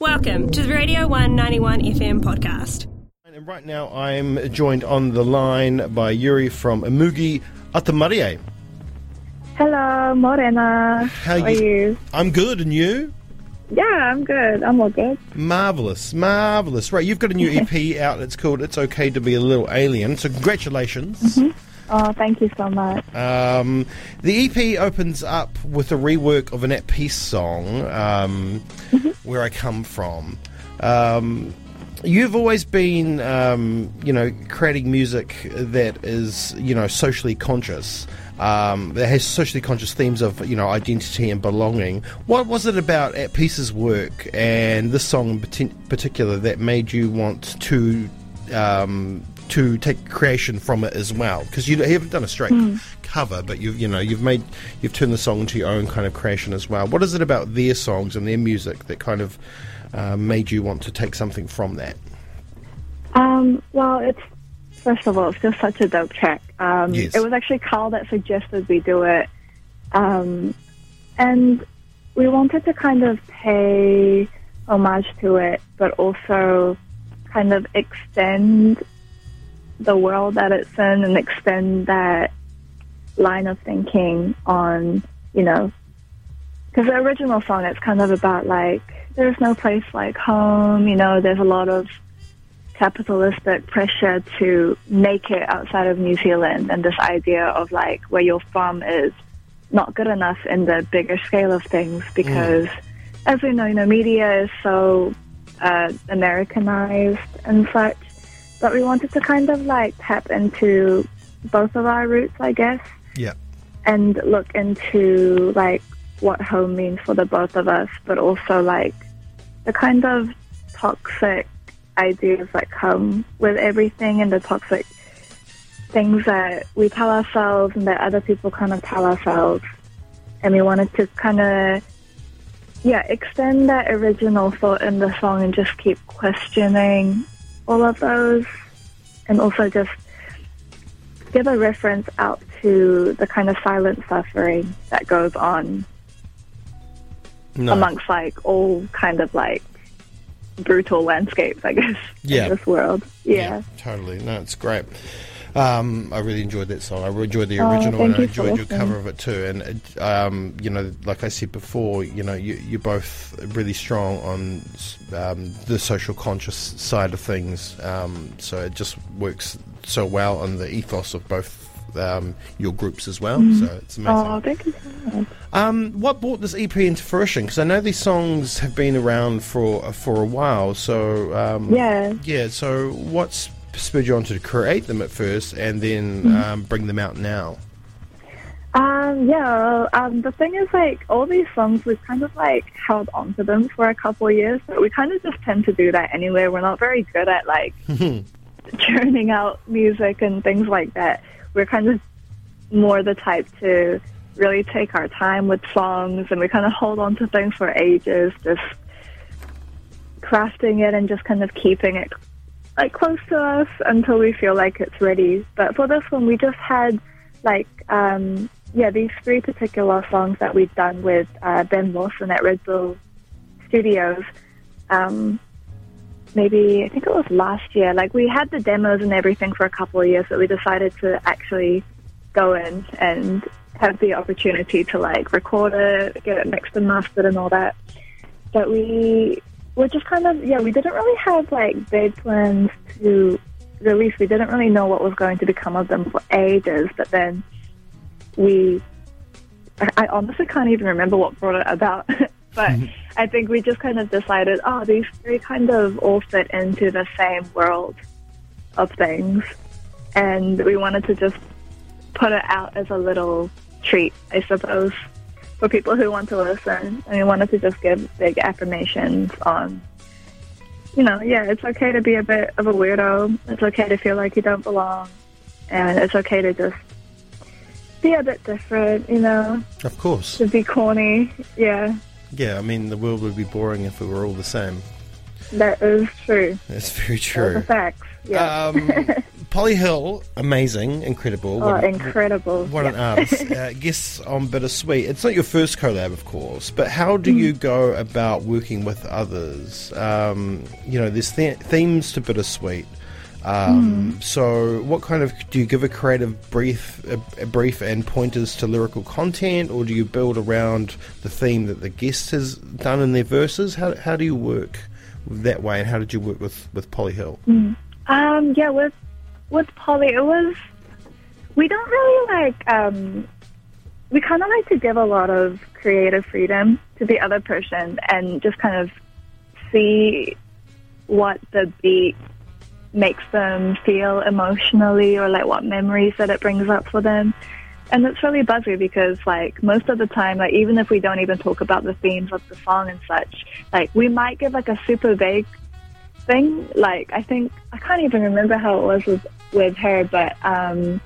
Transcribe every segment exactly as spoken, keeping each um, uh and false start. Welcome to the Radio one ninety-one F M podcast. And right now I'm joined on the line by Yuri from Imugi Atamarie. Hello, morena. How, How are you? you? I'm good, and you? Yeah, I'm good. I'm all good. Marvellous, marvellous. Right, you've got a new E P out. It's called It's Okay to Be a Little Alien. So congratulations. Mm-hmm. Oh, thank you so much. Um, the E P opens up with a rework of an At Peace song, um, mm-hmm. Where I Come From. Um, you've always been, um, you know, creating music that is, you know, socially conscious. Um, that has socially conscious themes of, you know, identity and belonging. What was it about At Peace's work and this song in pati- particular that made you want to um, to take creation from it as well? Because you haven't done a straight mm. cover, but you've you know you've made you've turned the song into your own kind of creation as well. What is it about their songs and their music that kind of uh, made you want to take something from that? Um, well, it's. First of all, it's just such a dope track. Um, yes. It was actually Carl that suggested we do it. Um, and we wanted to kind of pay homage to it, but also kind of extend the world that it's in and extend that line of thinking on, you know, because the original song, it's kind of about, like, there's no place like home, you know, there's a lot of capitalistic pressure to make it outside of New Zealand, and this idea of like where you're from is not good enough in the bigger scale of things because mm. as we know, you know, media is so uh, Americanized and such, but we wanted to kind of like tap into both of our roots, I guess, yeah, and look into like what home means for the both of us, but also like the kind of toxic ideas that come with everything and the toxic things that we tell ourselves and that other people kind of tell ourselves, and we wanted to kind of yeah extend that original thought in the song and just keep questioning all of those, and also just give a reference out to the kind of silent suffering that goes on no. amongst like all kind of like brutal landscapes, I guess, yeah. in this world. Yeah. yeah. Totally. No, it's great. Um, I really enjoyed that song. I enjoyed the original oh, and I enjoyed your cover of it too. And, it, um, you know, like I said before, you know, you, you're both really strong on um, the social conscious side of things. Um, so it just works so well on the ethos of both um, your groups as well. Mm. So it's amazing. Oh, thank you so much. Um, what brought this E P into fruition? Because I know these songs have been around for uh, for a while. So um, yeah, yeah. So what's spurred you on to create them at first, and then mm-hmm. um, bring them out now? Um, yeah. Um, the thing is, like, all these songs, we've kind of like held on to them for a couple of years. But we kind of just tend to do that anyway. We're not very good at like churning out music and things like that. We're kind of more the type to really take our time with songs, and we kind of hold on to things for ages, just crafting it and just kind of keeping it like close to us until we feel like it's ready. But for this one, we just had like um, yeah these three particular songs that we've done with uh, Ben Lawson at Red Bull Studios. Um, maybe I think it was last year. Like, we had the demos and everything for a couple of years, but we decided to actually go in and have the opportunity to like record it, get it mixed and mastered and all that. But we were just kind of, yeah, we didn't really have like big plans to release. We didn't really know what was going to become of them for ages. But then we, I honestly can't even remember what brought it about. But I think we just kind of decided, oh, these three kind of all fit into the same world of things. And we wanted to just put it out as a little treat, I suppose, for people who want to listen. And we wanted to just give big affirmations on, you know, yeah, it's okay to be a bit of a weirdo, it's okay to feel like you don't belong, and it's okay to just be a bit different, you know. Of course. To be corny, yeah. Yeah, I mean, the world would be boring if we were all the same. That is true. That's very true. That's a fact. Yeah. Um, Polly Hill, amazing, incredible. Oh, what, incredible. What yeah. an artist. Uh, guests on Bittersweet. It's not your first collab, of course, but how do mm. you go about working with others? Um, you know, there's the- themes to Bittersweet. Um, mm. So what kind of, do you give a creative brief, a, a brief and pointers to lyrical content, or do you build around the theme that the guest has done in their verses? How how do you work that way, and how did you work with, with Polly Hill? Mm. Um, yeah, with with Polly, it was, we don't really like, um, we kind of like to give a lot of creative freedom to the other person and just kind of see what the beat makes them feel emotionally, or like what memories that it brings up for them. And it's really buzzy because like most of the time, like even if we don't even talk about the themes of the song and such, like we might give like a super vague thing. Like I think I can't even remember how it was with, with her, but um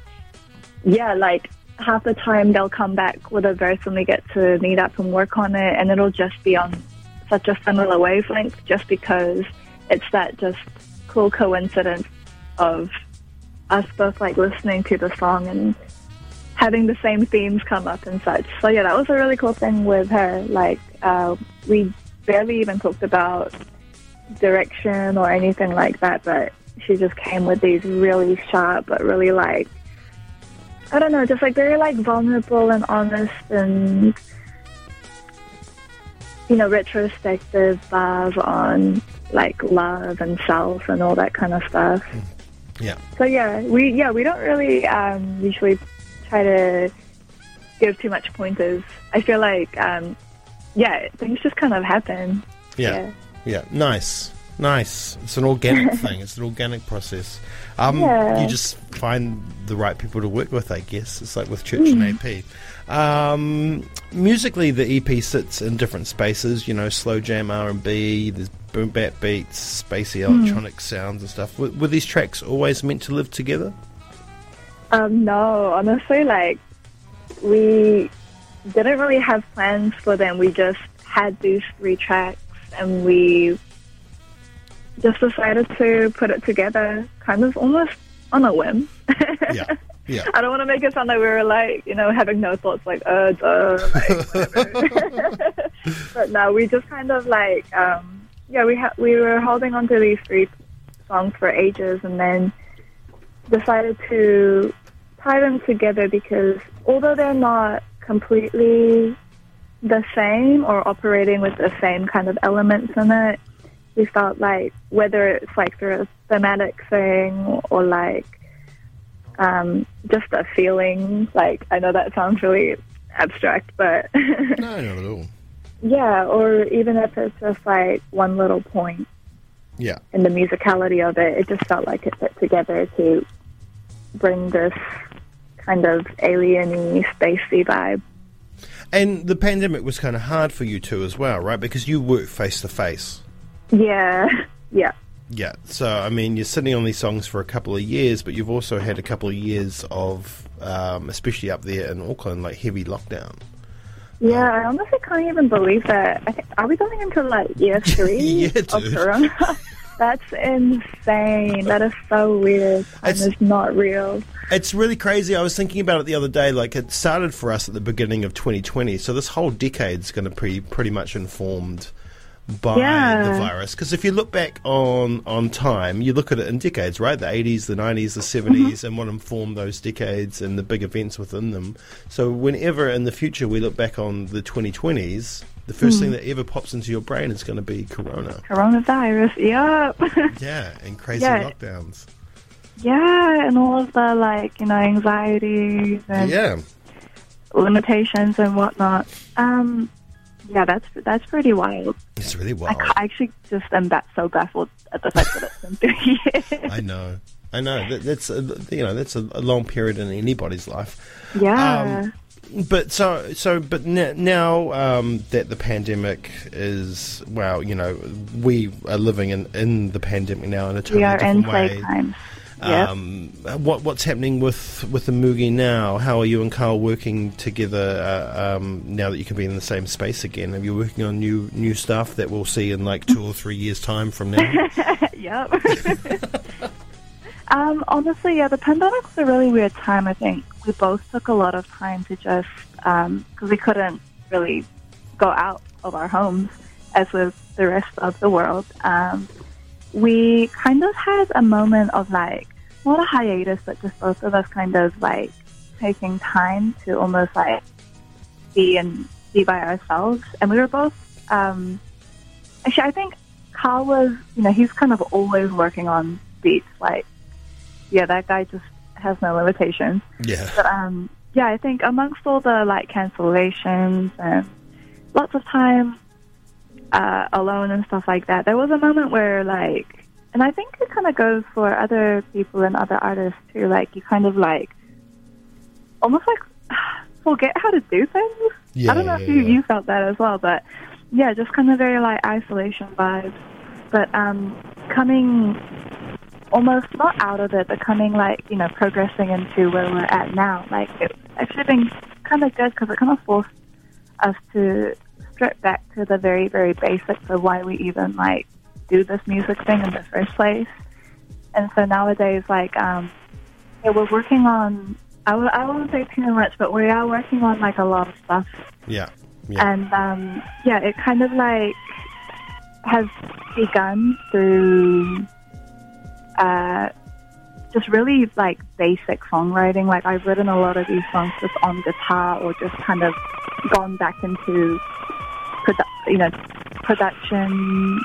yeah, like half the time they'll come back with a verse when we get to meet up and work on it, and it'll just be on such a similar wavelength just because it's that just cool coincidence of us both like listening to the song and having the same themes come up and such. So yeah, that was a really cool thing with her. Like uh, we barely even talked about direction or anything like that, but she just came with these really sharp but really like, I don't know, just like very like vulnerable and honest and, you know, retrospective bars on like love and self and all that kind of stuff. Yeah. So yeah, we yeah we don't really um, usually try to give too much pointers. I feel like um, yeah, things just kind of happen. Yeah. Yeah. yeah. Nice. Nice. It's an organic thing. It's an organic process. Um, yeah. You just find the right people to work with, I guess. It's like with Church mm. and A P. Um, musically, the E P sits in different spaces. You know, slow jam, R and B. There's boom bap beats, spacey electronic mm. sounds and stuff. Were, were these tracks always meant to live together? Um, no, honestly, like we didn't really have plans for them. We just had these three tracks, and we just decided to put it together, kind of almost on a whim. yeah, yeah. I don't want to make it sound like we were like, you know, having no thoughts, like, uh, duh, like, whatever. But no, we just kind of like. Um, Yeah, we ha- we were holding on to these three songs for ages, and then decided to tie them together because although they're not completely the same or operating with the same kind of elements in it, we felt like whether it's like through a thematic thing or like um, just a feeling, like I know that sounds really abstract, but... no, not at all. Yeah, or even if it's just like one little point yeah. in the musicality of it, it just felt like it fit together to bring this kind of alien-y, spacey vibe. And the pandemic was kind of hard for you two as well, right? Because you work face-to-face. Yeah, yeah. Yeah, so, I mean, you're sitting on these songs for a couple of years, but you've also had a couple of years of, um, especially up there in Auckland, like heavy lockdown. Yeah, I honestly can't even believe that. I think, are we going into, like, year three yeah, of Corona? That's insane. That is so weird. Time it's, is not real. It's really crazy. I was thinking about it the other day. Like, it started for us at the beginning of twenty twenty, so this whole decade's going to be pretty much informed by yeah. the virus. Because if you look back on, on time, you look at it in decades, right? The eighties, the nineties, the seventies, mm-hmm. and what informed those decades and the big events within them. So whenever in the future we look back on the twenty twenties, the first mm. thing that ever pops into your brain is going to be corona. Coronavirus, yep. yeah, and crazy yeah. lockdowns. Yeah, and all of the, like, you know, anxieties and yeah. limitations and whatnot. Um... Yeah, that's that's pretty wild. It's really wild. I actually just am that so baffled at the fact that it's been three years. I know, I know. That, that's a, you know that's a, a long period in anybody's life. Yeah. Um, but so so but now um, that the pandemic is well, you know, we are living in in the pandemic now in a totally different way. We are in playtime. Yeah. Um, what, what's happening with, with Imugi now? How are you and Carl working together uh, um, now that you can be in the same space again? Are you working on new new stuff that we'll see in like two or three years' time from now? Yep. um, honestly, yeah, the pandemic was a really weird time, I think. We both took a lot of time to just, because um, we couldn't really go out of our homes as with the rest of the world. Um, we kind of had a moment of like, not a hiatus, but just both of us kind of like taking time to almost like be and be by ourselves. And we were both, um, actually I think Carl was, you know, he's kind of always working on beats. Like, yeah, that guy just has no limitations. Yeah. But um, yeah, I think amongst all the like cancellations and lots of time uh, alone and stuff like that, there was a moment where like, and I think it kind of goes for other people and other artists too. Like, you kind of like, almost like, forget how to do things. Yeah, I don't know yeah, if you, yeah. you felt that as well, but yeah, just kind of very like isolation vibes. But um, coming almost not out of it, but coming like, you know, progressing into where we're at now. Like, it's actually been kind of good because it kind of forced us to strip back to the very, very basics of why we even like, do this music thing in the first place. And so nowadays, like, um, yeah, we're working on, I, w- I won't say too much, but we are working on, like, a lot of stuff. Yeah. yeah. And, um, yeah, it kind of, like, has begun through uh, just really, like, basic songwriting. Like, I've written a lot of these songs just on guitar or just kind of gone back into, produ- you know, production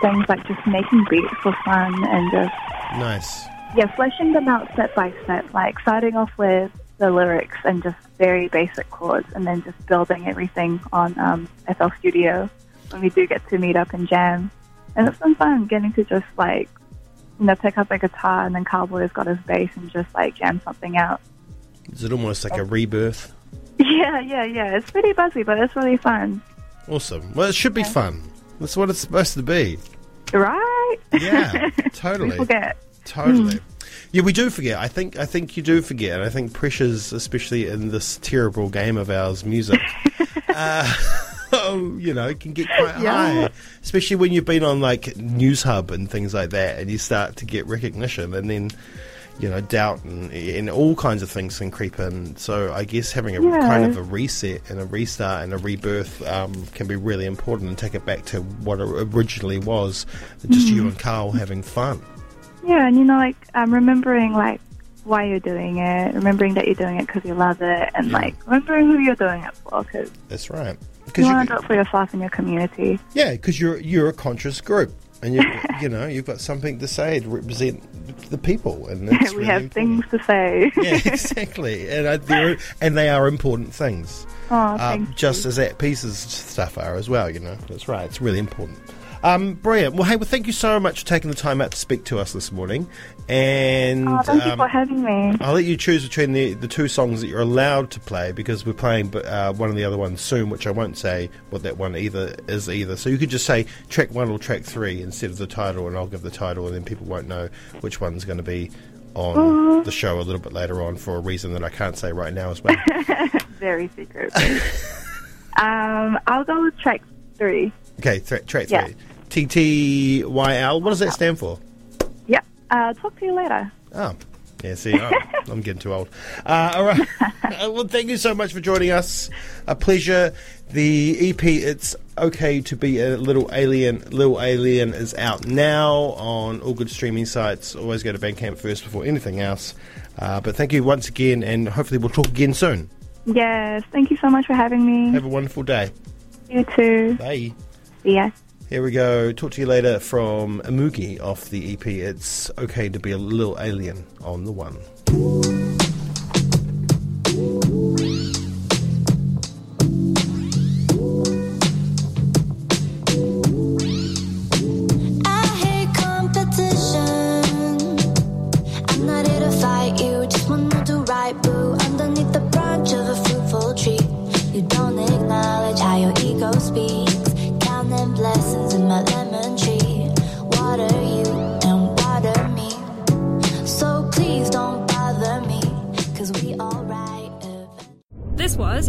things, like just making beats for fun and just nice yeah fleshing them out step by step, like starting off with the lyrics and just very basic chords and then just building everything on um, F L Studio when we do get to meet up and jam. And it's been fun getting to just like, you know, pick up a guitar and then Cowboy's got his bass and just like jam something out. Is it almost like a rebirth? Yeah yeah yeah it's pretty buzzy, but it's really fun. Awesome. Well, it should be yeah. fun. That's what it's supposed to be. Right? Yeah, totally. We forget. Totally. Mm. Yeah, we do forget. I think I think you do forget. And I think pressures, especially in this terrible game of ours, music, uh, you know, can get quite yeah. high. Especially when you've been on, like, News Hub and things like that, and you start to get recognition, and then, you know, doubt and, and all kinds of things can creep in. So I guess having a yeah. kind of a reset and a restart and a rebirth um, can be really important and take it back to what it originally was, just mm. you and Carl having fun. Yeah, and, you know, like, um, remembering, like, why you're doing it, remembering that you're doing it because you love it, and, yeah. like, remembering who you're doing it for. Cause That's right. Cause you, you want to do it for yourself and your community. Yeah, because you're, you're a conscious group. And, you you know, you've got something to say to represent the people. And that's we really have important. Things to say. Yeah, exactly. And, I, and they are important things. Oh, thank um, just you. As At Peace's stuff are as well, you know. That's right. It's really important. Um, brilliant. Well, hey, well, thank you so much for taking the time out to speak to us this morning. And oh, thank um, you for having me. I'll let you choose between the, the two songs that you're allowed to play, because we're playing uh, one of the other ones soon, which I won't say what that one either is either. So you could just say track one or track three instead of the title, and I'll give the title, and then people won't know which one's going to be on Aww. The show a little bit later on for a reason that I can't say right now as well. Very secret. um, I'll go with track three. Okay, th- track yeah. three. T T Y L. What does that stand for? Yeah. Uh, talk to you later. Oh. Yeah, see, oh, I'm getting too old. Uh, all right. Well, thank you so much for joining us. A pleasure. The E P, It's Okay to Be a Little Alien. Little Alien is out now on all good streaming sites. Always go to Bandcamp first before anything else. Uh, but thank you once again, and hopefully we'll talk again soon. Yes. Thank you so much for having me. Have a wonderful day. You too. Bye. Yeah. Here we go. Talk to you later from Imugi off the E P. It's Okay to Be a Little Alien on the one. I hate competition. I'm not here to fight you. Just want to do right, boo. Underneath the branch of a fruitful tree. You don't acknowledge how your ego speaks. Lessons in my lemon tree. Water you and water me. So This was